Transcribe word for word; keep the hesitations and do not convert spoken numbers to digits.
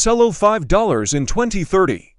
Sell oh five dollars in twenty thirty.